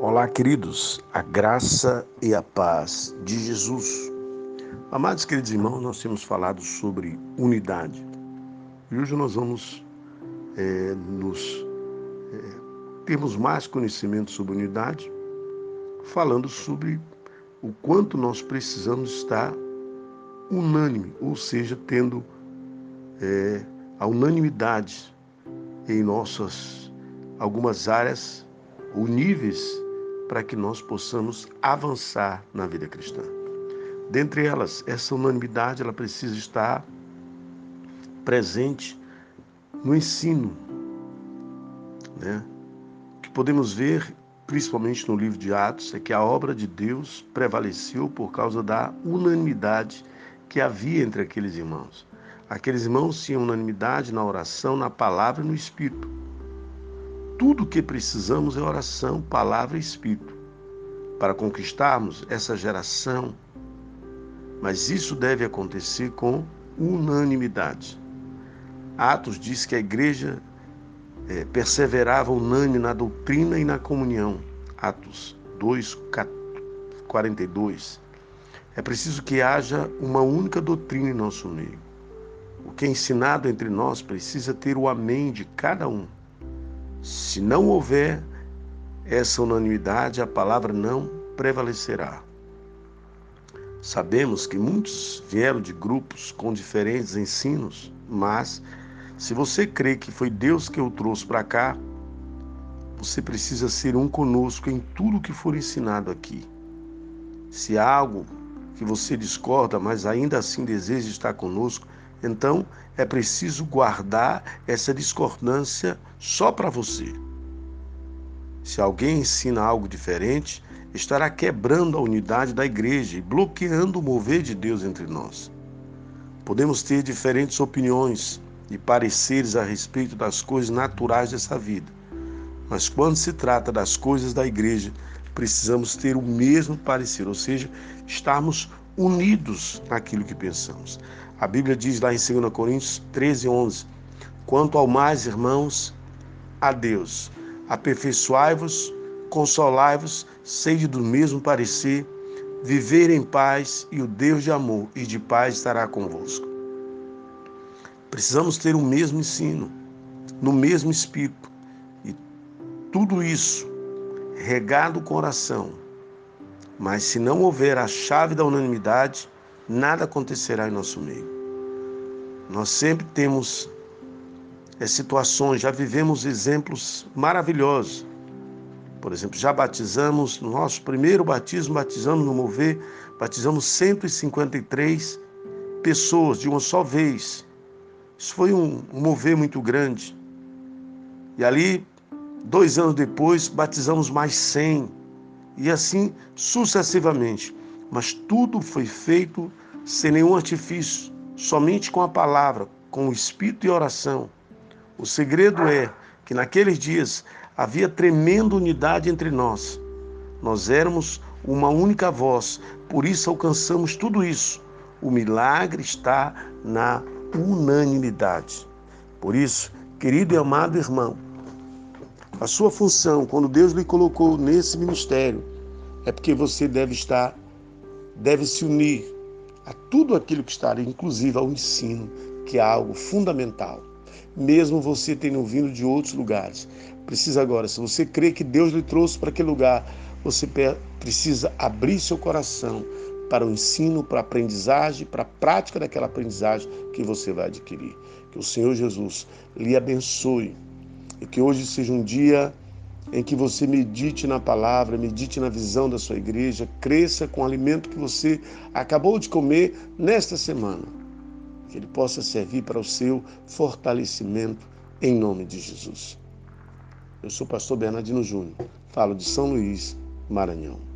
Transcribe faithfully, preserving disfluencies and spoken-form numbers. Olá, queridos, a graça e a paz de Jesus. Amados, queridos irmãos, nós temos falado sobre unidade. E hoje nós vamos é, nos, é, termos mais conhecimento sobre unidade, falando sobre o quanto nós precisamos estar unânime, ou seja, tendo é, a unanimidade em nossas algumas áreas ou níveis, para que nós possamos avançar na vida cristã. Dentre elas, essa unanimidade ela precisa estar presente no ensino, né? O que podemos ver, principalmente no livro de Atos, é que a obra de Deus prevaleceu por causa da unanimidade que havia entre aqueles irmãos. Aqueles irmãos tinham unanimidade na oração, na palavra e no Espírito. Tudo o que precisamos é oração, palavra e Espírito, para conquistarmos essa geração. Mas isso deve acontecer com unanimidade. Atos diz que a igreja é, perseverava unânime na doutrina e na comunhão. Atos dois, quarenta e dois. É preciso que haja uma única doutrina em nosso meio. O que é ensinado entre nós precisa ter o amém de cada um. Se não houver essa unanimidade, a palavra não prevalecerá. Sabemos que muitos vieram de grupos com diferentes ensinos, mas se você crê que foi Deus que o trouxe para cá, você precisa ser um conosco em tudo que for ensinado aqui. Se há algo que você discorda, mas ainda assim deseja estar conosco, então, é preciso guardar essa discordância só para você. Se alguém ensina algo diferente, estará quebrando a unidade da igreja e bloqueando o mover de Deus entre nós. Podemos ter diferentes opiniões e pareceres a respeito das coisas naturais dessa vida, mas quando se trata das coisas da igreja, precisamos ter o mesmo parecer, ou seja, estarmos unidos naquilo que pensamos. A Bíblia diz lá em dois Coríntios treze, onze, quanto ao mais, irmãos, a Deus, aperfeiçoai-vos, consolai-vos, sede do mesmo parecer, viver em paz, e o Deus de amor e de paz estará convosco. Precisamos ter o mesmo ensino, no mesmo espírito, e tudo isso regado com oração. Mas se não houver a chave da unanimidade, nada acontecerá em nosso meio. Nós sempre temos é, situações, já vivemos exemplos maravilhosos. Por exemplo, já batizamos, no nosso primeiro batismo, batizamos no Mover, batizamos cento e cinquenta e três pessoas de uma só vez. Isso foi um Mover muito grande. E ali, dois anos depois, batizamos mais cem. E assim sucessivamente. Mas tudo foi feito sem nenhum artifício, somente com a palavra, com o Espírito e oração. O segredo é que naqueles dias havia tremenda unidade entre nós. Nós éramos uma única voz, por isso alcançamos tudo isso. O milagre está na unanimidade. Por isso, querido e amado irmão, a sua função, quando Deus lhe colocou nesse ministério, é porque você deve estar deve se unir a tudo aquilo que está ali, inclusive ao ensino, que é algo fundamental. Mesmo você tendo vindo de outros lugares, precisa agora, se você crê que Deus lhe trouxe para aquele lugar, você precisa abrir seu coração para o ensino, para a aprendizagem, para a prática daquela aprendizagem que você vai adquirir. Que o Senhor Jesus lhe abençoe e que hoje seja um dia em que você medite na palavra, medite na visão da sua igreja, cresça com o alimento que você acabou de comer nesta semana. Que ele possa servir para o seu fortalecimento, em nome de Jesus. Eu sou o pastor Bernardino Júnior, falo de São Luís, Maranhão.